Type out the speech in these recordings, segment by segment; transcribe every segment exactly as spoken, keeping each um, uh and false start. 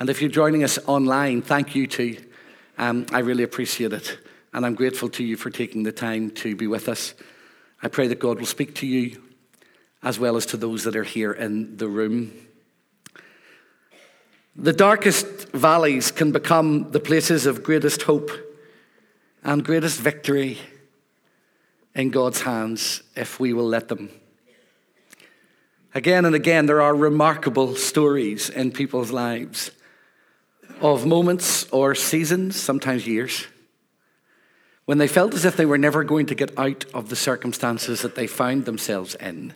And if you're joining us online, thank you too. Um, I really appreciate it. And I'm grateful to you for taking the time to be with us. I pray that God will speak to you as well as to those that are here in the room. The darkest valleys can become the places of greatest hope and greatest victory in God's hands if we will let them. Again and again, there are remarkable stories in people's lives of moments or seasons, sometimes years, when they felt as if they were never going to get out of the circumstances that they found themselves in.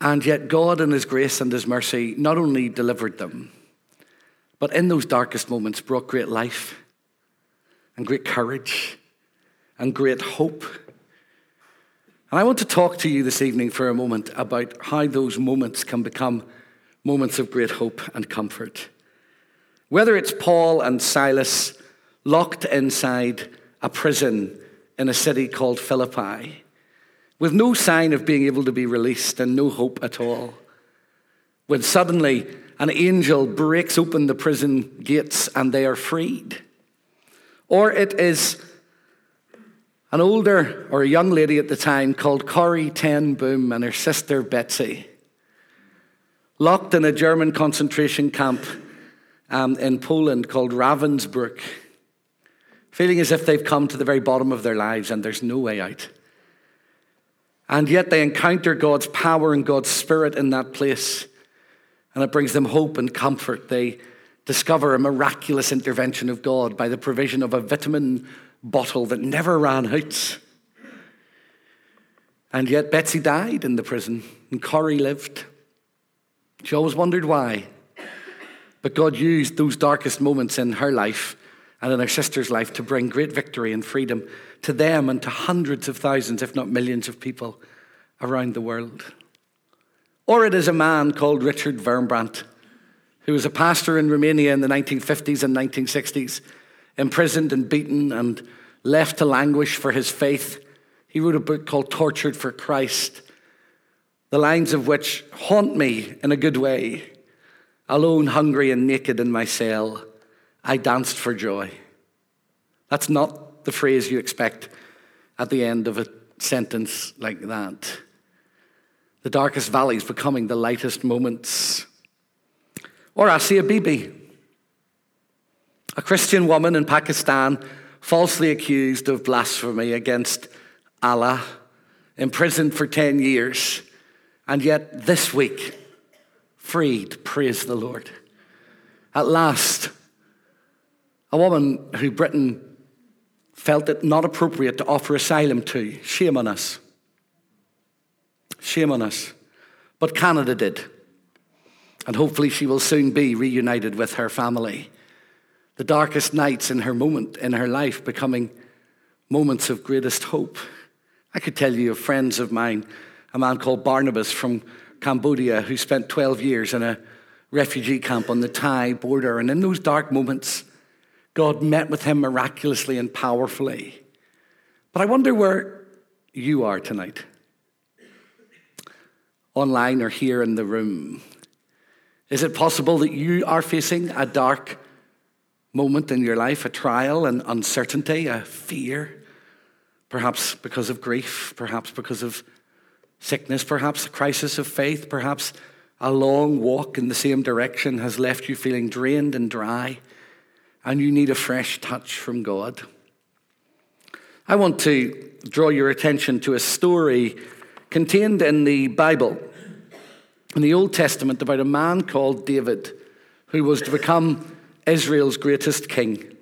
And yet God in his grace and his mercy not only delivered them, but in those darkest moments brought great life and great courage and great hope. And I want to talk to you this evening for a moment about how those moments can become moments of great hope and comfort. Whether it's Paul and Silas locked inside a prison in a city called Philippi, with no sign of being able to be released and no hope at all, when suddenly an angel breaks open the prison gates and they are freed. Or it is an older or a young lady at the time called Corrie Ten Boom and her sister Betsy, locked in a German concentration camp um, in Poland called Ravensbrück, feeling as if they've come to the very bottom of their lives and there's no way out. And yet they encounter God's power and God's Spirit in that place, and it brings them hope and comfort. They discover a miraculous intervention of God by the provision of a vitamin bottle that never ran out. And yet Betsy died in the prison and Corrie lived. She always wondered why. But God used those darkest moments in her life and in her sister's life to bring great victory and freedom to them and to hundreds of thousands, if not millions of people around the world. Or it is a man called Richard Wurmbrand, who was a pastor in Romania in the nineteen fifties and nineteen sixties, imprisoned and beaten and left to languish for his faith. He wrote a book called Tortured for Christ, the lines of which haunt me in a good way. Alone, hungry and naked in my cell, I danced for joy. That's not the phrase you expect at the end of a sentence like that. The darkest valleys becoming the lightest moments. Or Asiya Bibi, a Christian woman in Pakistan, falsely accused of blasphemy against Allah, imprisoned for ten years, and yet this week, freed, praise the Lord. At last, a woman who Britain felt it not appropriate to offer asylum to. Shame on us. Shame on us. But Canada did. And hopefully she will soon be reunited with her family. The darkest nights in her moment, in her life, becoming moments of greatest hope. I could tell you of friends of mine, a man called Barnabas from Cambodia, who spent twelve years in a refugee camp on the Thai border. And in those dark moments, God met with him miraculously and powerfully. But I wonder where you are tonight, online or here in the room. Is it possible that you are facing a dark moment in your life, a trial, an uncertainty, a fear, perhaps because of grief, perhaps because of sickness, perhaps a crisis of faith, perhaps a long walk in the same direction has left you feeling drained and dry, and you need a fresh touch from God? I want to draw your attention to a story contained in the Bible, in the Old Testament, about a man called David, who was to become Israel's greatest king.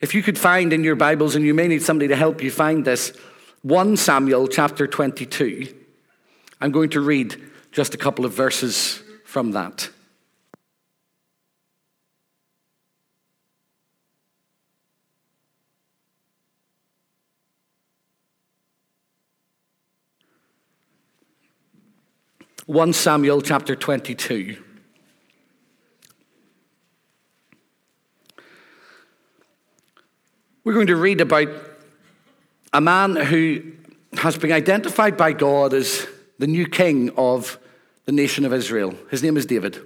If you could find in your Bibles, and you may need somebody to help you find this, First Samuel chapter twenty-two. I'm going to read just a couple of verses from that. First Samuel chapter twenty-two. We're going to read about a man who has been identified by God as the new king of the nation of Israel. His name is David.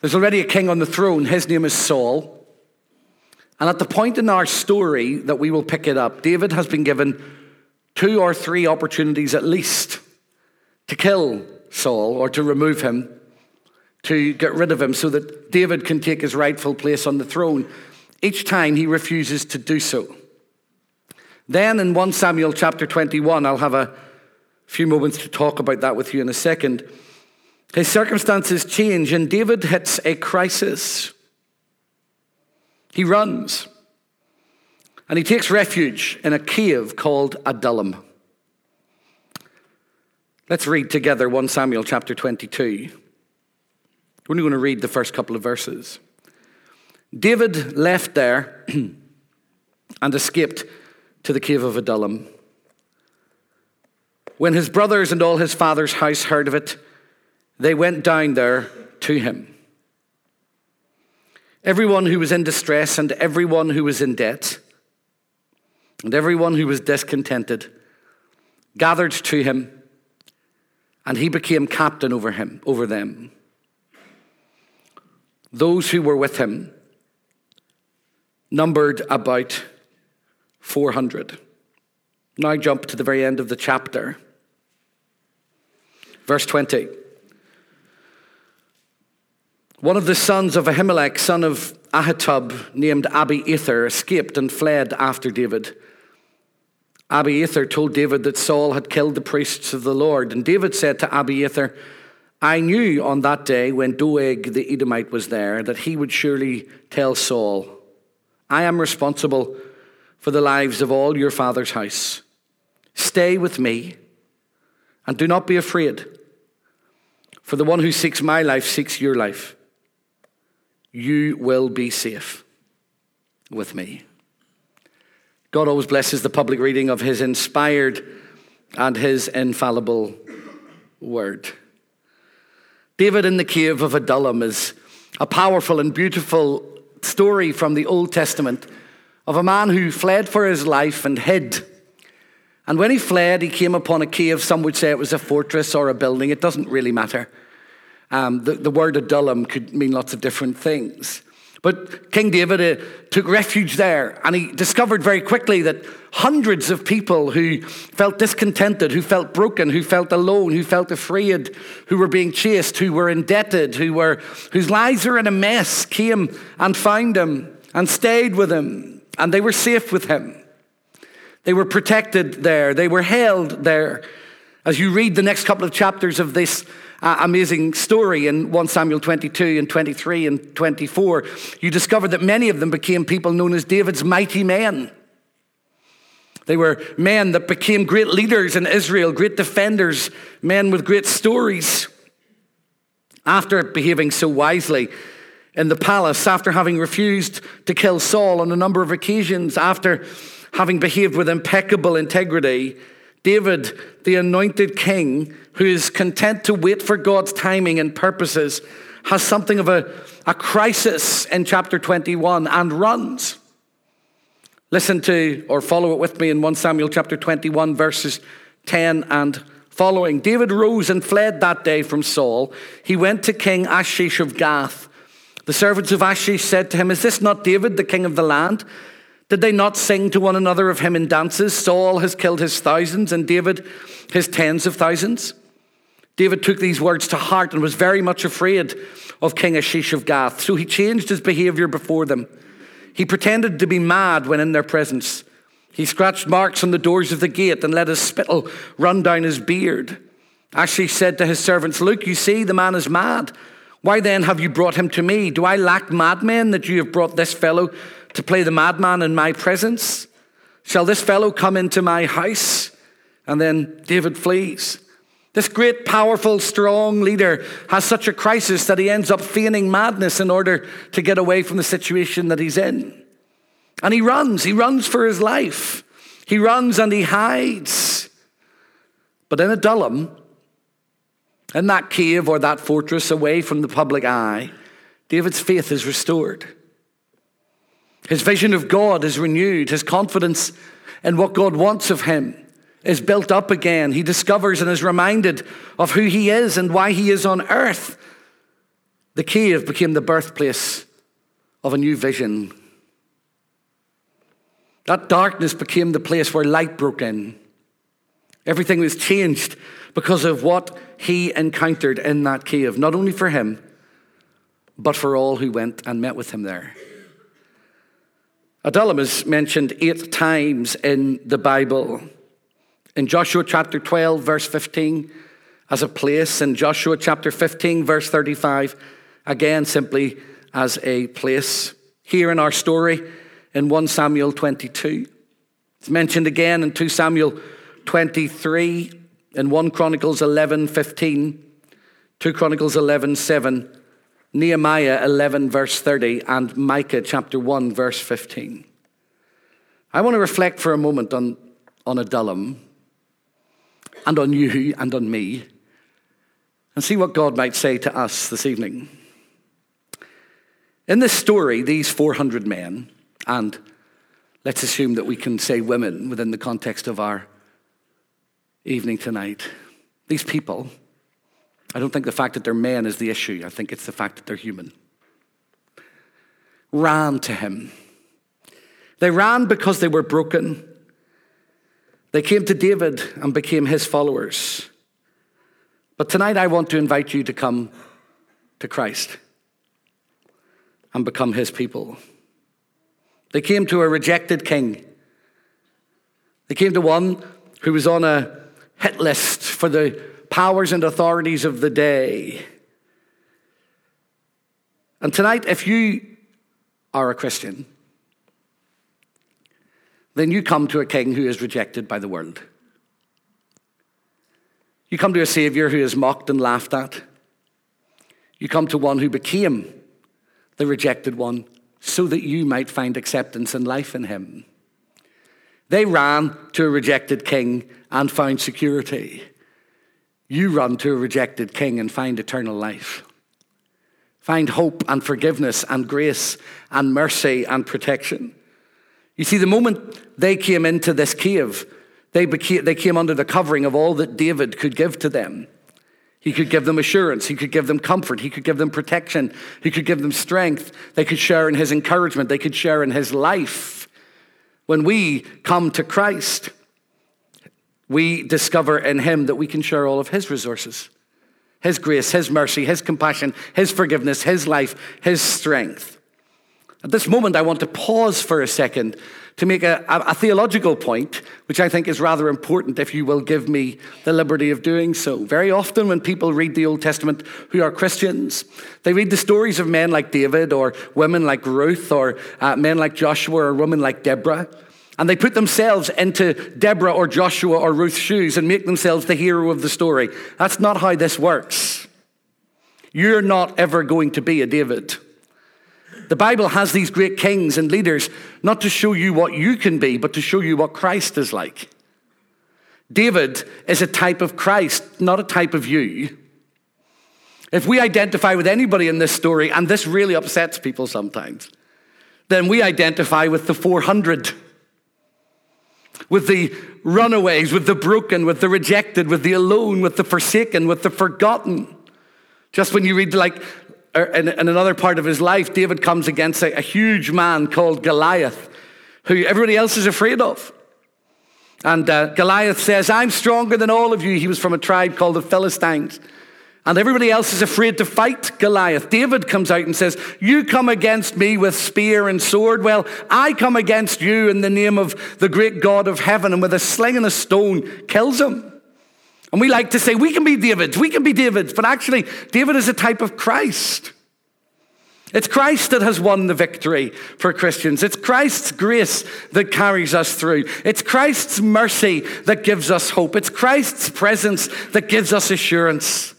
There's already a king on the throne. His name is Saul. And at the point in our story that we will pick it up, David has been given two or three opportunities at least to kill Saul or to remove him, to get rid of him so that David can take his rightful place on the throne. Each time he refuses to do so. Then in First Samuel chapter twenty-one, I'll have a few moments to talk about that with you in a second. His circumstances change and David hits a crisis. He runs and he takes refuge in a cave called Adullam. Let's read together First Samuel chapter twenty-two. We're only going to read the first couple of verses. David left there and escaped to the cave of Adullam. When his brothers and all his father's house heard of it, they went down there to him. Everyone who was in distress and everyone who was in debt and everyone who was discontented gathered to him, and he became captain over him, over them. Those who were with him numbered about four hundred. Now jump to the very end of the chapter. Verse twenty. One of the sons of Ahimelech, son of Ahitub, named Abiathar, escaped and fled after David. Abiathar told David that Saul had killed the priests of the Lord. And David said to Abiathar, I knew on that day when Doeg the Edomite was there that he would surely tell Saul, I am responsible for the lives of all your father's house. Stay with me and do not be afraid. For the one who seeks my life seeks your life. You will be safe with me. God always blesses the public reading of his inspired and his infallible word. David in the cave of Adullam is a powerful and beautiful story from the Old Testament of a man who fled for his life and hid. And when he fled, he came upon a cave. Some would say it was a fortress or a building. It doesn't really matter. Um, the, the word Adullam could mean lots of different things. But King David uh, took refuge there, and he discovered very quickly that hundreds of people who felt discontented, who felt broken, who felt alone, who felt afraid, who were being chased, who were indebted, who were whose lives were in a mess, came and found him and stayed with him, and they were safe with him. They were protected there. They were held there. As you read the next couple of chapters of this uh, amazing story in First Samuel twenty-two and twenty-three and twenty-four, you discover that many of them became people known as David's mighty men. They were men that became great leaders in Israel, great defenders, men with great stories. After behaving so wisely in the palace, after having refused to kill Saul on a number of occasions, after having behaved with impeccable integrity, David, the anointed king, who is content to wait for God's timing and purposes, has something of a, a crisis in chapter twenty-one and runs. Listen to, or follow it with me in First Samuel chapter twenty-one, verses ten and following. David rose and fled that day from Saul. He went to King Achish of Gath. The servants of Achish said to him, Is this not David, the king of the land? Did they not sing to one another of him in dances? Saul has killed his thousands and David his tens of thousands. David took these words to heart and was very much afraid of King Achish of Gath. So he changed his behavior before them. He pretended to be mad when in their presence. He scratched marks on the doors of the gate and let his spittle run down his beard. Achish said to his servants, Look, you see, the man is mad. Why then have you brought him to me? Do I lack madmen that you have brought this fellow to play the madman in my presence? Shall this fellow come into my house? And then David flees. This great, powerful, strong leader has such a crisis that he ends up feigning madness in order to get away from the situation that he's in. And he runs. He runs for his life. He runs and he hides. But in Adullam, in that cave or that fortress away from the public eye, David's faith is restored. His vision of God is renewed. His confidence in what God wants of him is built up again. He discovers and is reminded of who he is and why he is on earth. The cave became the birthplace of a new vision. That darkness became the place where light broke in. Everything was changed because of what he encountered in that cave, not only for him, but for all who went and met with him there. Adullam is mentioned eight times in the Bible. In Joshua chapter twelve, verse fifteen, as a place. In Joshua chapter fifteen, verse thirty-five, again, simply as a place. Here in our story, in First Samuel twenty-two. It's mentioned again in Second Samuel twenty-three, in First Chronicles eleven fifteen, Second Chronicles eleven seven, Nehemiah eleven verse thirty, and Micah chapter one verse fifteen. I want to reflect for a moment on, on Adullam, and on you and on me, and see what God might say to us this evening. In this story, these four hundred men, and let's assume that we can say women within the context of our evening tonight. These people, I don't think the fact that they're men is the issue. I think it's the fact that they're human. Ran to him. They ran because they were broken. They came to David and became his followers. But tonight I want to invite you to come to Christ and become his people. They came to a rejected king. They came to one who was on a hit list for the powers and authorities of the day. And tonight, if you are a Christian, then you come to a king who is rejected by the world. You come to a savior who is mocked and laughed at. You come to one who became the rejected one, so that you might find acceptance and life in him. They ran to a rejected king and found security. You run to a rejected king and find eternal life. Find hope and forgiveness and grace and mercy and protection. You see, the moment they came into this cave, they became, they came under the covering of all that David could give to them. He could give them assurance. He could give them comfort. He could give them protection. He could give them strength. They could share in his encouragement. They could share in his life. When we come to Christ, we discover in him that we can share all of his resources, his grace, his mercy, his compassion, his forgiveness, his life, his strength. At this moment, I want to pause for a second to make a, a, a theological point, which I think is rather important, if you will give me the liberty of doing so. Very often when people read the Old Testament who are Christians, they read the stories of men like David or women like Ruth or uh, men like Joshua or women like Deborah, and they put themselves into Deborah or Joshua or Ruth's shoes and make themselves the hero of the story. That's not how this works. You're not ever going to be a David. The Bible has these great kings and leaders not to show you what you can be, but to show you what Christ is like. David is a type of Christ, not a type of you. If we identify with anybody in this story, and this really upsets people sometimes, then we identify with the four hundred, with the runaways, with the broken, with the rejected, with the alone, with the forsaken, with the forgotten. Just when you read like... In another part of his life, David comes against a huge man called Goliath, who everybody else is afraid of. And uh, Goliath says, I'm stronger than all of you. He was from a tribe called the Philistines. And everybody else is afraid to fight Goliath. David comes out and says, you come against me with spear and sword. Well, I come against you in the name of the great God of heaven, and with a sling and a stone kills him. And we like to say, we can be Davids, we can be Davids. But actually, David is a type of Christ. It's Christ that has won the victory for Christians. It's Christ's grace that carries us through. It's Christ's mercy that gives us hope. It's Christ's presence that gives us assurance.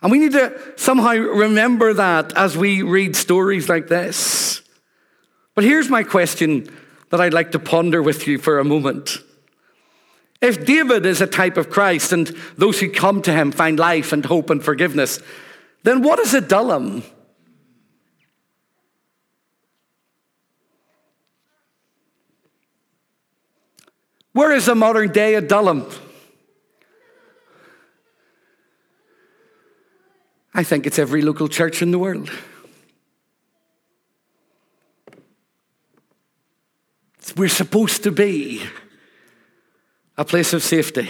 And we need to somehow remember that as we read stories like this. But here's my question that I'd like to ponder with you for a moment. If David is a type of Christ and those who come to him find life and hope and forgiveness, then what is Adullam? Where is a modern day Adullam? I think it's every local church in the world. We're supposed to be a place of safety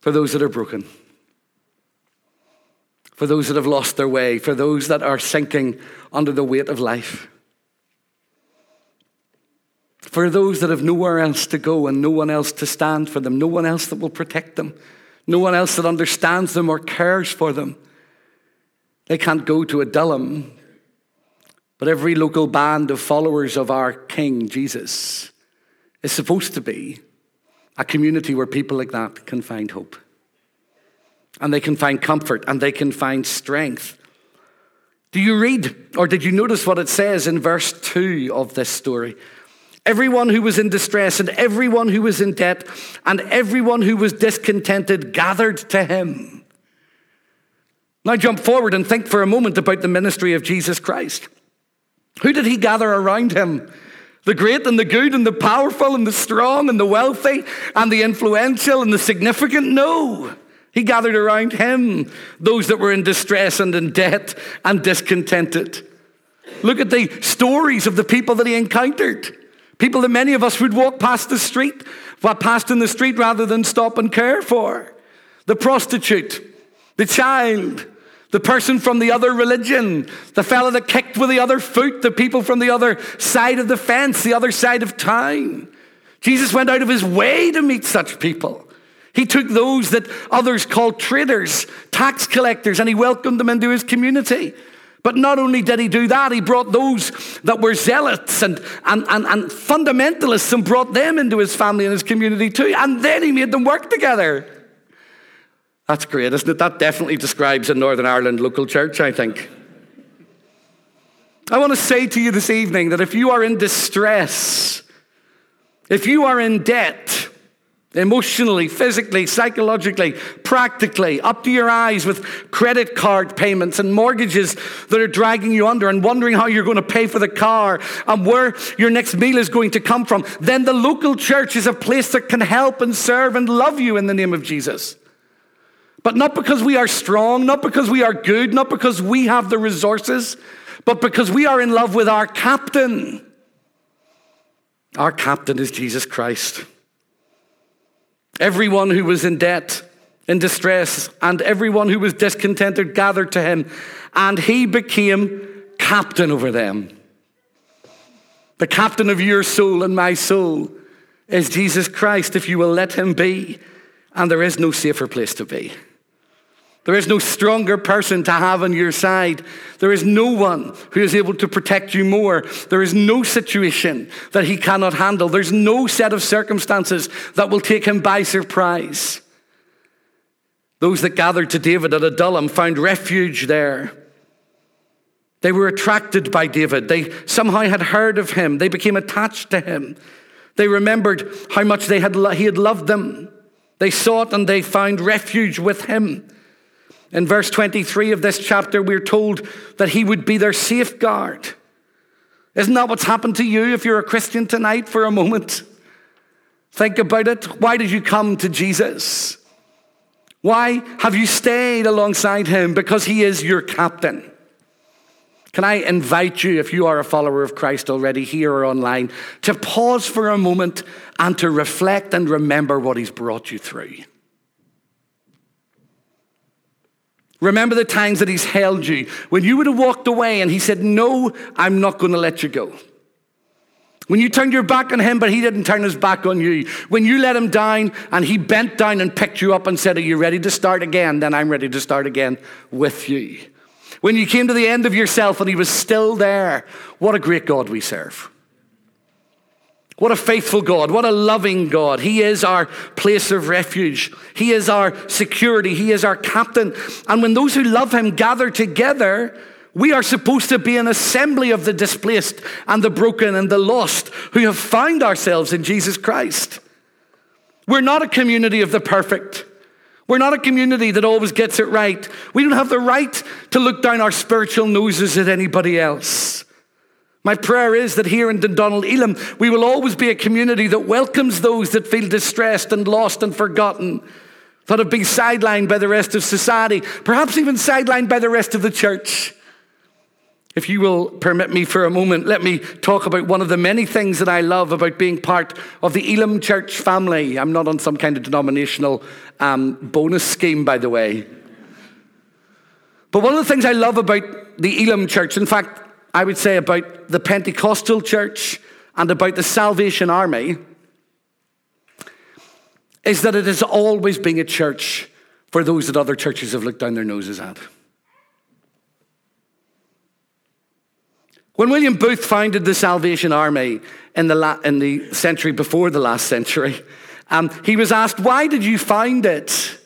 for those that are broken, for those that have lost their way, for those that are sinking under the weight of life, for those that have nowhere else to go and no one else to stand for them, no one else that will protect them, no one else that understands them or cares for them. They can't go to Adullam, but every local band of followers of our King Jesus is supposed to be a community where people like that can find hope. And they can find comfort, and they can find strength. Do you read, or did you notice what it says in verse two of this story? Everyone who was in distress, and everyone who was in debt, and everyone who was discontented gathered to him. Now jump forward and think for a moment about the ministry of Jesus Christ. Who did he gather around him? The great and the good and the powerful and the strong and the wealthy and the influential and the significant? No. He gathered around him those that were in distress and in debt and discontented. Look at the stories of the people that he encountered. People that many of us would walk past the street, past in the street rather than stop and care for. The prostitute, the child, the person from the other religion, the fellow that kicked with the other foot, the people from the other side of the fence, the other side of town. Jesus went out of his way to meet such people. He took those that others called traitors, tax collectors, and he welcomed them into his community. But not only did he do that, he brought those that were zealots and, and, and, and fundamentalists and brought them into his family and his community too. And then he made them work together. That's great, isn't it? That definitely describes a Northern Ireland local church, I think. I want to say to you this evening that if you are in distress, if you are in debt, emotionally, physically, psychologically, practically, up to your eyes with credit card payments and mortgages that are dragging you under and wondering how you're going to pay for the car and where your next meal is going to come from, then the local church is a place that can help and serve and love you in the name of Jesus. But not because we are strong, not because we are good, not because we have the resources, but because we are in love with our captain. Our captain is Jesus Christ. Everyone who was in debt, in distress, and everyone who was discontented gathered to him, and he became captain over them. The captain of your soul and my soul is Jesus Christ, if you will let him be. And there is no safer place to be. There is no stronger person to have on your side. There is no one who is able to protect you more. There is no situation that he cannot handle. There's no set of circumstances that will take him by surprise. Those that gathered to David at Adullam found refuge there. They were attracted by David. They somehow had heard of him. They became attached to him. They remembered how much they had lo- he had loved them. They sought and they found refuge with him. In verse twenty-three of this chapter, we're told that he would be their safeguard. Isn't that what's happened to you if you're a Christian tonight for a moment? Think about it. Why did you come to Jesus? Why have you stayed alongside him? Because he is your captain. Can I invite you, if you are a follower of Christ already here or online, to pause for a moment and to reflect and remember what he's brought you through. Remember the times that he's held you, when you would have walked away and he said, no, I'm not going to let you go. When you turned your back on him, but he didn't turn his back on you. When you let him down and he bent down and picked you up and said, are you ready to start again? Then I'm ready to start again with you. When you came to the end of yourself and he was still there. What a great God we serve. What a faithful God. What a loving God. He is our place of refuge. He is our security. He is our captain. And when those who love him gather together, we are supposed to be an assembly of the displaced and the broken and the lost who have found ourselves in Jesus Christ. We're not a community of the perfect. We're not a community that always gets it right. We don't have the right to look down our spiritual noses at anybody else. My prayer is that here in Dundonald Elim, we will always be a community that welcomes those that feel distressed and lost and forgotten, that have been sidelined by the rest of society, perhaps even sidelined by the rest of the church. If you will permit me for a moment, let me talk about one of the many things that I love about being part of the Elim church family. I'm not on some kind of denominational um, bonus scheme, by the way. But one of the things I love about the Elim church, in fact, I would say about the Pentecostal church and about the Salvation Army, is that it has always been a church for those that other churches have looked down their noses at. When William Booth founded the Salvation Army in the, la- in the century before the last century, um, he was asked, why did you found it?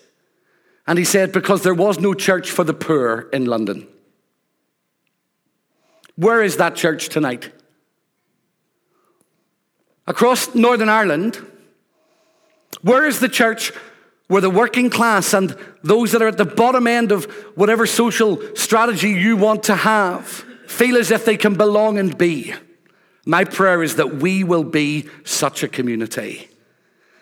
And he said, because there was no church for the poor in London. Where is that church tonight? Across Northern Ireland, where is the church where the working class and those that are at the bottom end of whatever social strategy you want to have feel as if they can belong and be? My prayer is that we will be such a community.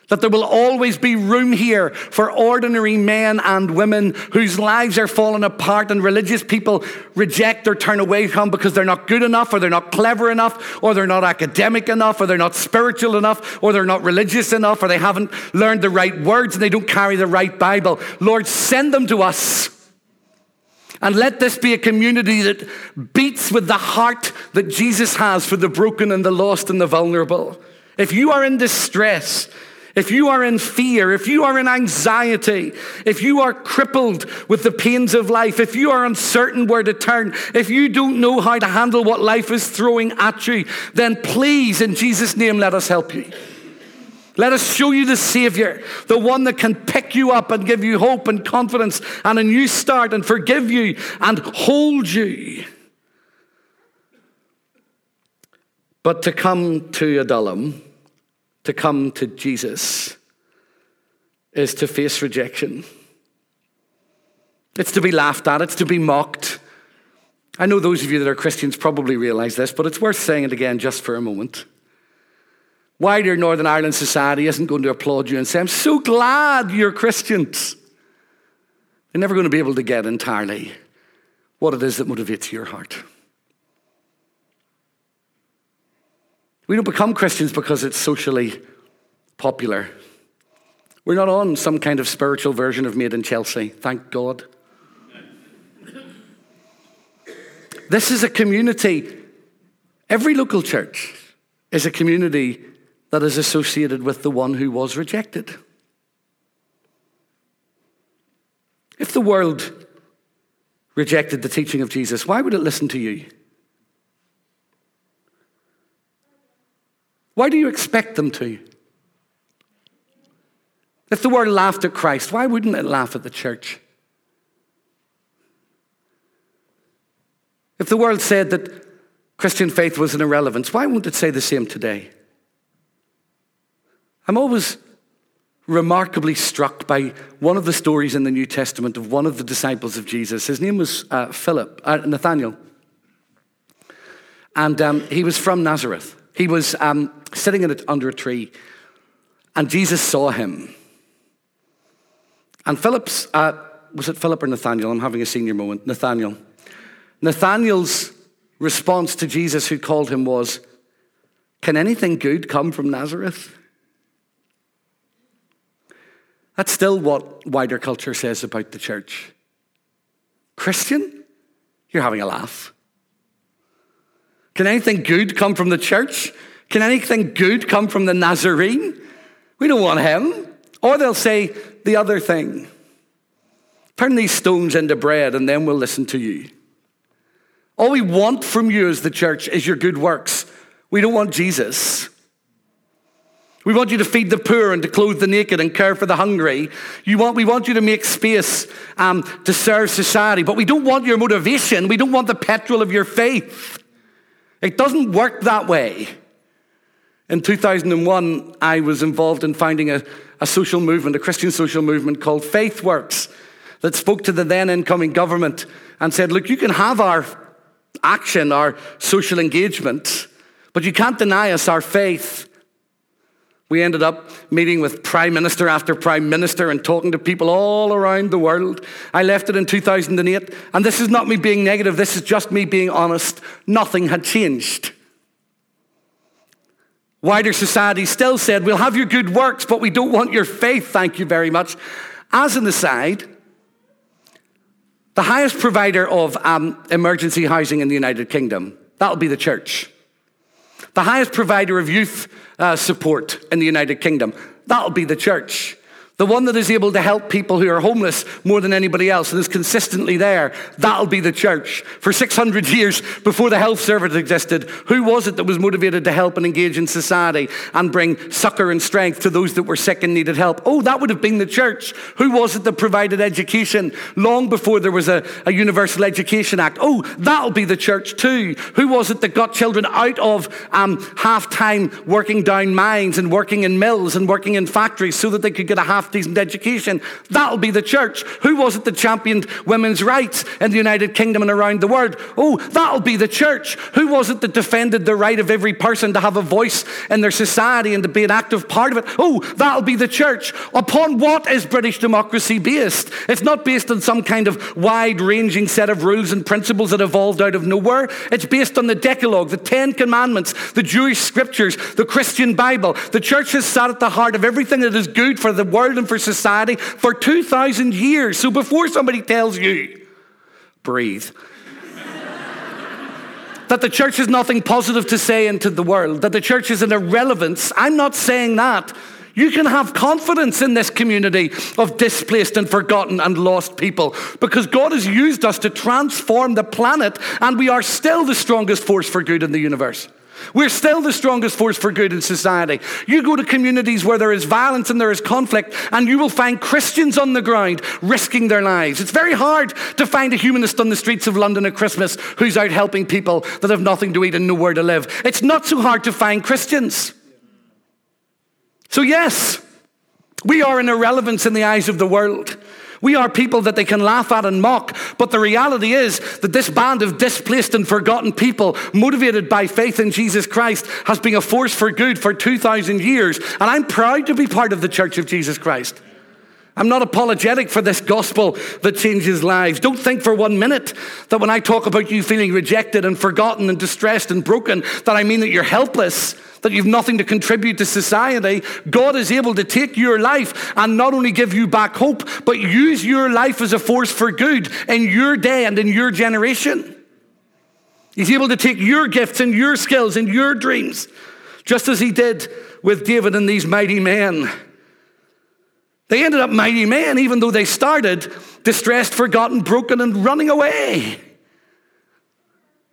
That there will always be room here for ordinary men and women whose lives are falling apart and religious people reject or turn away from because they're not good enough or they're not clever enough or they're not academic enough or they're not spiritual enough or they're not religious enough or they haven't learned the right words and they don't carry the right Bible. Lord, send them to us. And let this be a community that beats with the heart that Jesus has for the broken and the lost and the vulnerable. If you are in distress, if you are in fear, if you are in anxiety, if you are crippled with the pains of life, if you are uncertain where to turn, if you don't know how to handle what life is throwing at you, then please, in Jesus' name, let us help you. Let us show you the Savior, the one that can pick you up and give you hope and confidence and a new start and forgive you and hold you. But to come to Adullam, to come to Jesus, is to face rejection. It's to be laughed at. It's to be mocked. I know those of you that are Christians probably realize this, but it's worth saying it again just for a moment. Wider Northern Ireland society isn't going to applaud you and say, I'm so glad you're Christians. They're never going to be able to get entirely what it is that motivates your heart. We don't become Christians because it's socially popular. We're not on some kind of spiritual version of Made in Chelsea, thank God. This is a community. Every local church is a community that is associated with the one who was rejected. If the world rejected the teaching of Jesus, why would it listen to you? Why do you expect them to? If the world laughed at Christ, why wouldn't it laugh at the church? If the world said that Christian faith was an irrelevance, why won't it say the same today? I'm always remarkably struck by one of the stories in the New Testament of one of the disciples of Jesus. His name was uh, Philip, uh, Nathaniel. And um, he was from Nazareth. He was um, sitting in a, under a tree, and Jesus saw him. And Philip's, uh, was it Philip or Nathaniel? I'm having a senior moment. Nathaniel. Nathaniel's response to Jesus, who called him, was, can anything good come from Nazareth? That's still what wider culture says about the church. Christian, you're having a laugh. Can anything good come from the church? Can anything good come from the Nazarene? We don't want him. Or they'll say the other thing. Turn these stones into bread and then we'll listen to you. All we want from you as the church is your good works. We don't want Jesus. We want you to feed the poor and to clothe the naked and care for the hungry. You want, we want you to make space um, to serve society, but we don't want your motivation. We don't want the petrol of your faith. It doesn't work that way. In two thousand one, I was involved in founding a, a social movement, a Christian social movement called FaithWorks, that spoke to the then incoming government and said, look, you can have our action, our social engagement, but you can't deny us our faith. We ended up meeting with prime minister after prime minister and talking to people all around the world. I left it in two thousand eight, and this is not me being negative, this is just me being honest. Nothing had changed. Wider society still said, we'll have your good works, but we don't want your faith, thank you very much. As an aside, the highest provider of um, emergency housing in the United Kingdom, that'll be the church. The highest provider of youth uh, support in the United Kingdom, that'll be the church. The one that is able to help people who are homeless more than anybody else and is consistently there, that'll be the church. For six hundred years before the health service existed, who was it that was motivated to help and engage in society and bring succor and strength to those that were sick and needed help? Oh, that would have been the church. Who was it that provided education long before there was a, a Universal Education Act? Oh, that'll be the church too. Who was it that got children out of um, half-time working down mines and working in mills and working in factories so that they could get a half decent education? That'll be the church. Who was it that championed women's rights in the United Kingdom and around the world? Oh, that'll be the church. Who was it that defended the right of every person to have a voice in their society and to be an active part of it? Oh, that'll be the church. Upon what is British democracy based? It's not based on some kind of wide-ranging set of rules and principles that evolved out of nowhere. It's based on the Decalogue, the Ten Commandments, the Jewish Scriptures, the Christian Bible. The church has sat at the heart of everything that is good for the world and for society for two thousand years. So before somebody tells you, breathe, that the church has nothing positive to say into the world, that the church is an irrelevance, I'm not saying that. You can have confidence in this community of displaced and forgotten and lost people because God has used us to transform the planet, and we are still the strongest force for good in the universe. We're still the strongest force for good in society. You go to communities where there is violence and there is conflict, and you will find Christians on the ground risking their lives. It's very hard to find a humanist on the streets of London at Christmas who's out helping people that have nothing to eat and nowhere to live. It's not so hard to find Christians. So yes, we are an irrelevance in the eyes of the world. We are people that they can laugh at and mock, but the reality is that this band of displaced and forgotten people, motivated by faith in Jesus Christ, has been a force for good for two thousand years, and I'm proud to be part of the Church of Jesus Christ. I'm not apologetic for this gospel that changes lives. Don't think for one minute that when I talk about you feeling rejected and forgotten and distressed and broken, that I mean that you're helpless, that you've nothing to contribute to society. God is able to take your life and not only give you back hope, but use your life as a force for good in your day and in your generation. He's able to take your gifts and your skills and your dreams, just as he did with David and these mighty men. They ended up mighty men, even though they started distressed, forgotten, broken, and running away.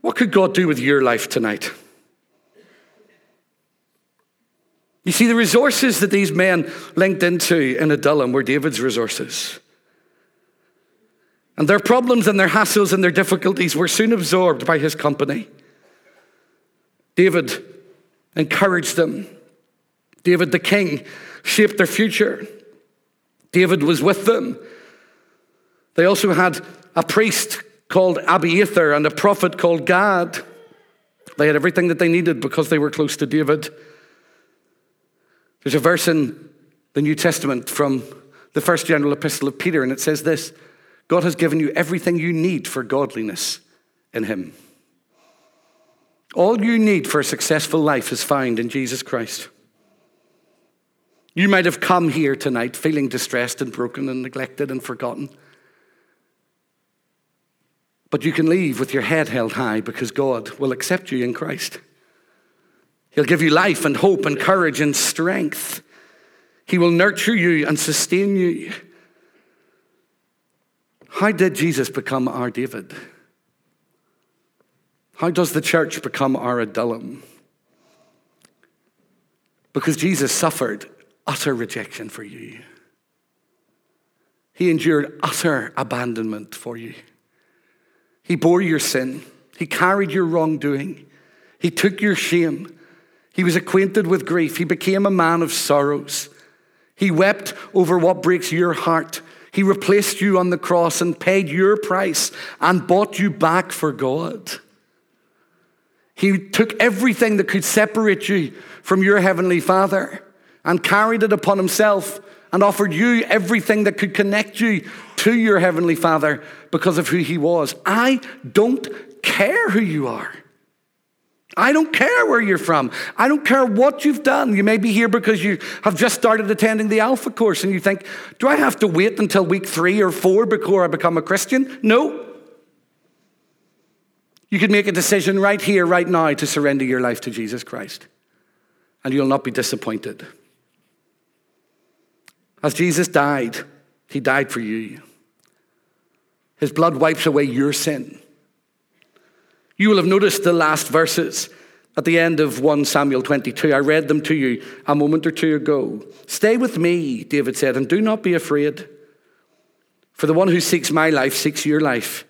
What could God do with your life tonight? You see, the resources that these men linked into in Adullam were David's resources. And their problems and their hassles and their difficulties were soon absorbed by his company. David encouraged them. David, the king, shaped their future. David was with them. They also had a priest called Abiathar and a prophet called Gad. They had everything that they needed because they were close to David. There's a verse in the New Testament from the first general epistle of Peter, and it says this: God has given you everything you need for godliness in him. All you need for a successful life is found in Jesus Christ. You might have come here tonight feeling distressed and broken and neglected and forgotten, but you can leave with your head held high because God will accept you in Christ. He'll give you life and hope and courage and strength. He will nurture you and sustain you. How did Jesus become our David? How does the church become our Adullam? Because Jesus suffered utter rejection for you. He endured utter abandonment for you. He bore your sin. He carried your wrongdoing. He took your shame. He was acquainted with grief. He became a man of sorrows. He wept over what breaks your heart. He replaced you on the cross and paid your price and bought you back for God. He took everything that could separate you from your heavenly Father and carried it upon himself and offered you everything that could connect you to your heavenly Father because of who he was. I don't care who you are. I don't care where you're from. I don't care what you've done. You may be here because you have just started attending the Alpha course and you think, do I have to wait until week three or four before I become a Christian? No. You could make a decision right here, right now, to surrender your life to Jesus Christ, and you'll not be disappointed. As Jesus died, he died for you. His blood wipes away your sin. You will have noticed the last verses at the end of First Samuel twenty-two. I read them to you a moment or two ago. Stay with me, David said, and do not be afraid. For the one who seeks my life seeks your life,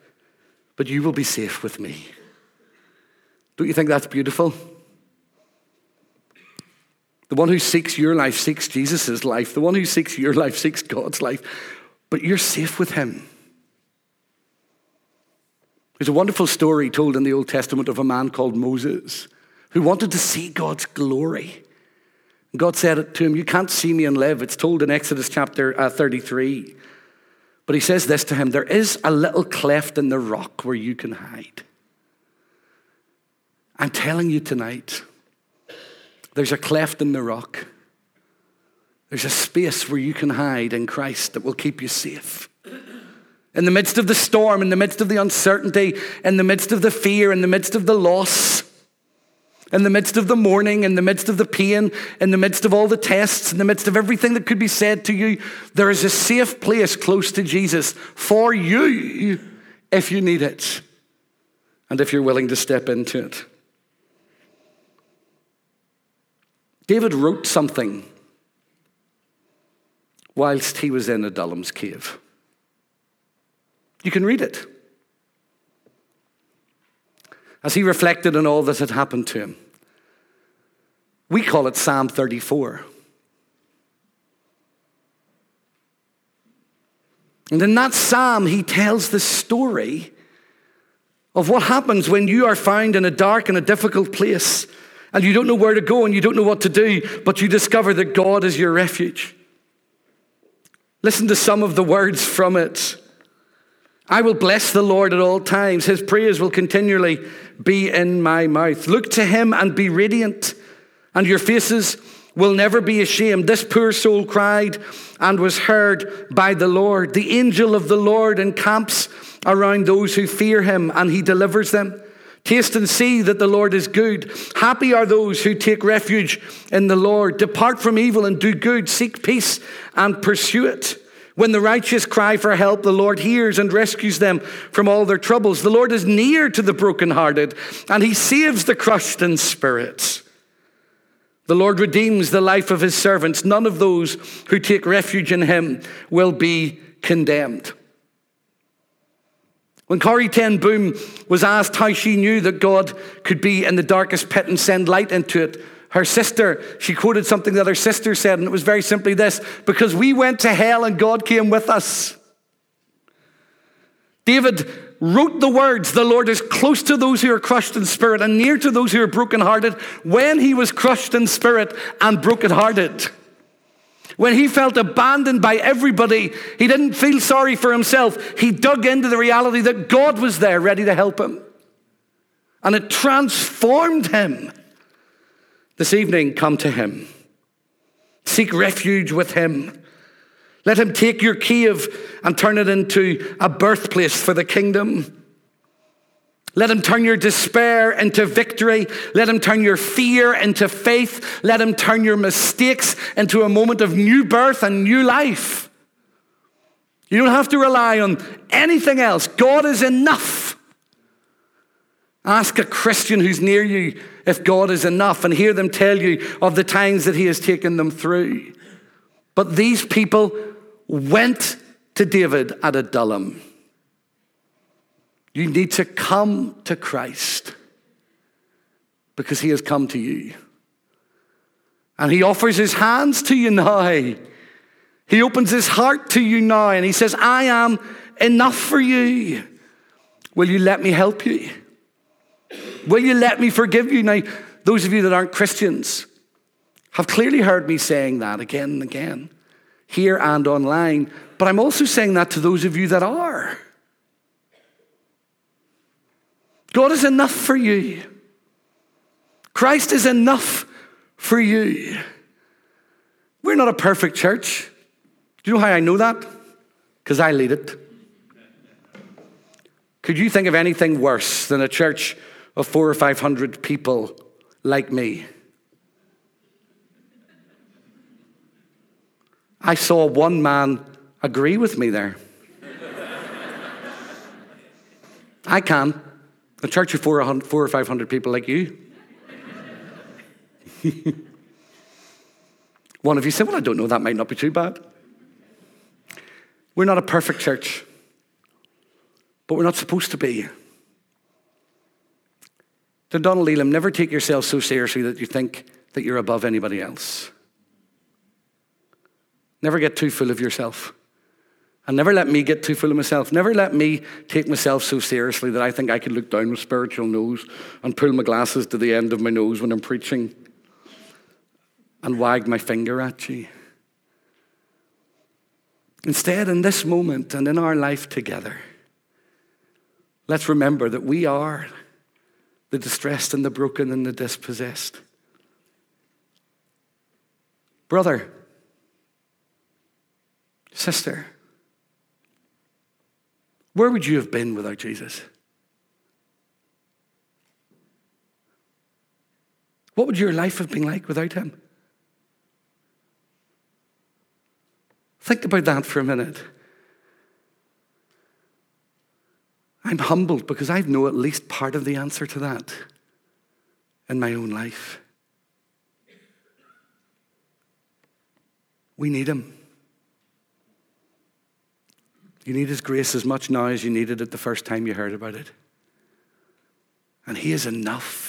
but you will be safe with me. Don't you think that's beautiful? The one who seeks your life seeks Jesus' life. The one who seeks your life seeks God's life, but you're safe with him. There's a wonderful story told in the Old Testament of a man called Moses who wanted to see God's glory. And God said to him, you can't see me and live. It's told in Exodus chapter uh, thirty-three. But he says this to him, there is a little cleft in the rock where you can hide. I'm telling you tonight, there's a cleft in the rock. There's a space where you can hide in Christ that will keep you safe. In the midst of the storm, in the midst of the uncertainty, in the midst of the fear, in the midst of the loss, in the midst of the mourning, in the midst of the pain, in the midst of all the tests, in the midst of everything that could be said to you, there is a safe place close to Jesus for you if you need it and if you're willing to step into it. David wrote something whilst he was in Adullam's cave. You can read it. As he reflected on all that had happened to him. We call it Psalm thirty-four. And in that psalm, he tells the story of what happens when you are found in a dark and a difficult place, and you don't know where to go and you don't know what to do, but you discover that God is your refuge. Listen to some of the words from it. I will bless the Lord at all times. His praise will continually be in my mouth. Look to him and be radiant, and your faces will never be ashamed. This poor soul cried and was heard by the Lord. The angel of the Lord encamps around those who fear him, and he delivers them. Taste and see that the Lord is good. Happy are those who take refuge in the Lord. Depart from evil and do good. Seek peace and pursue it. When the righteous cry for help, the Lord hears and rescues them from all their troubles. The Lord is near to the brokenhearted, and he saves the crushed in spirits. The Lord redeems the life of his servants. None of those who take refuge in him will be condemned. When Corrie Ten Boom was asked how she knew that God could be in the darkest pit and send light into it, her sister, she quoted something that her sister said, and it was very simply this: because we went to hell and God came with us. David wrote the words, the Lord is close to those who are crushed in spirit and near to those who are brokenhearted, when he was crushed in spirit and brokenhearted. When he felt abandoned by everybody, he didn't feel sorry for himself. He dug into the reality that God was there ready to help him. And it transformed him. This evening, come to him. Seek refuge with him. Let him take your cave and turn it into a birthplace for the kingdom. Let him turn your despair into victory. Let him turn your fear into faith. Let him turn your mistakes into a moment of new birth and new life. You don't have to rely on anything else. God is enough. Ask a Christian who's near you if God is enough and hear them tell you of the times that he has taken them through. But these people went to David at Adullam. You need to come to Christ because he has come to you. And he offers his hands to you now. He opens his heart to you now and he says, I am enough for you. Will you let me help you? Will you let me forgive you? Now, those of you that aren't Christians have clearly heard me saying that again and again, here and online. But I'm also saying that to those of you that are. God is enough for you. Christ is enough for you. We're not a perfect church. Do you know how I know that? Because I lead it. Could you think of anything worse than a church of four or five hundred people like me? I saw one man agree with me there. I can. A church of four or five hundred people like you. One of you said, well, I don't know, that might not be too bad. We're not a perfect church. But we're not supposed to be. Dundonald Elim, never take yourself so seriously that you think that you're above anybody else. Never get too full of yourself. And never let me get too full of myself. Never let me take myself so seriously that I think I can look down my spiritual nose and pull my glasses to the end of my nose when I'm preaching and wag my finger at you. Instead, in this moment and in our life together, let's remember that we are the distressed and the broken and the dispossessed. Brother, sister, where would you have been without Jesus? What would your life have been like without him? Think about that for a minute. I'm humbled because I know at least part of the answer to that in my own life. We need him. You need his grace as much now as you needed it the first time you heard about it. And he is enough.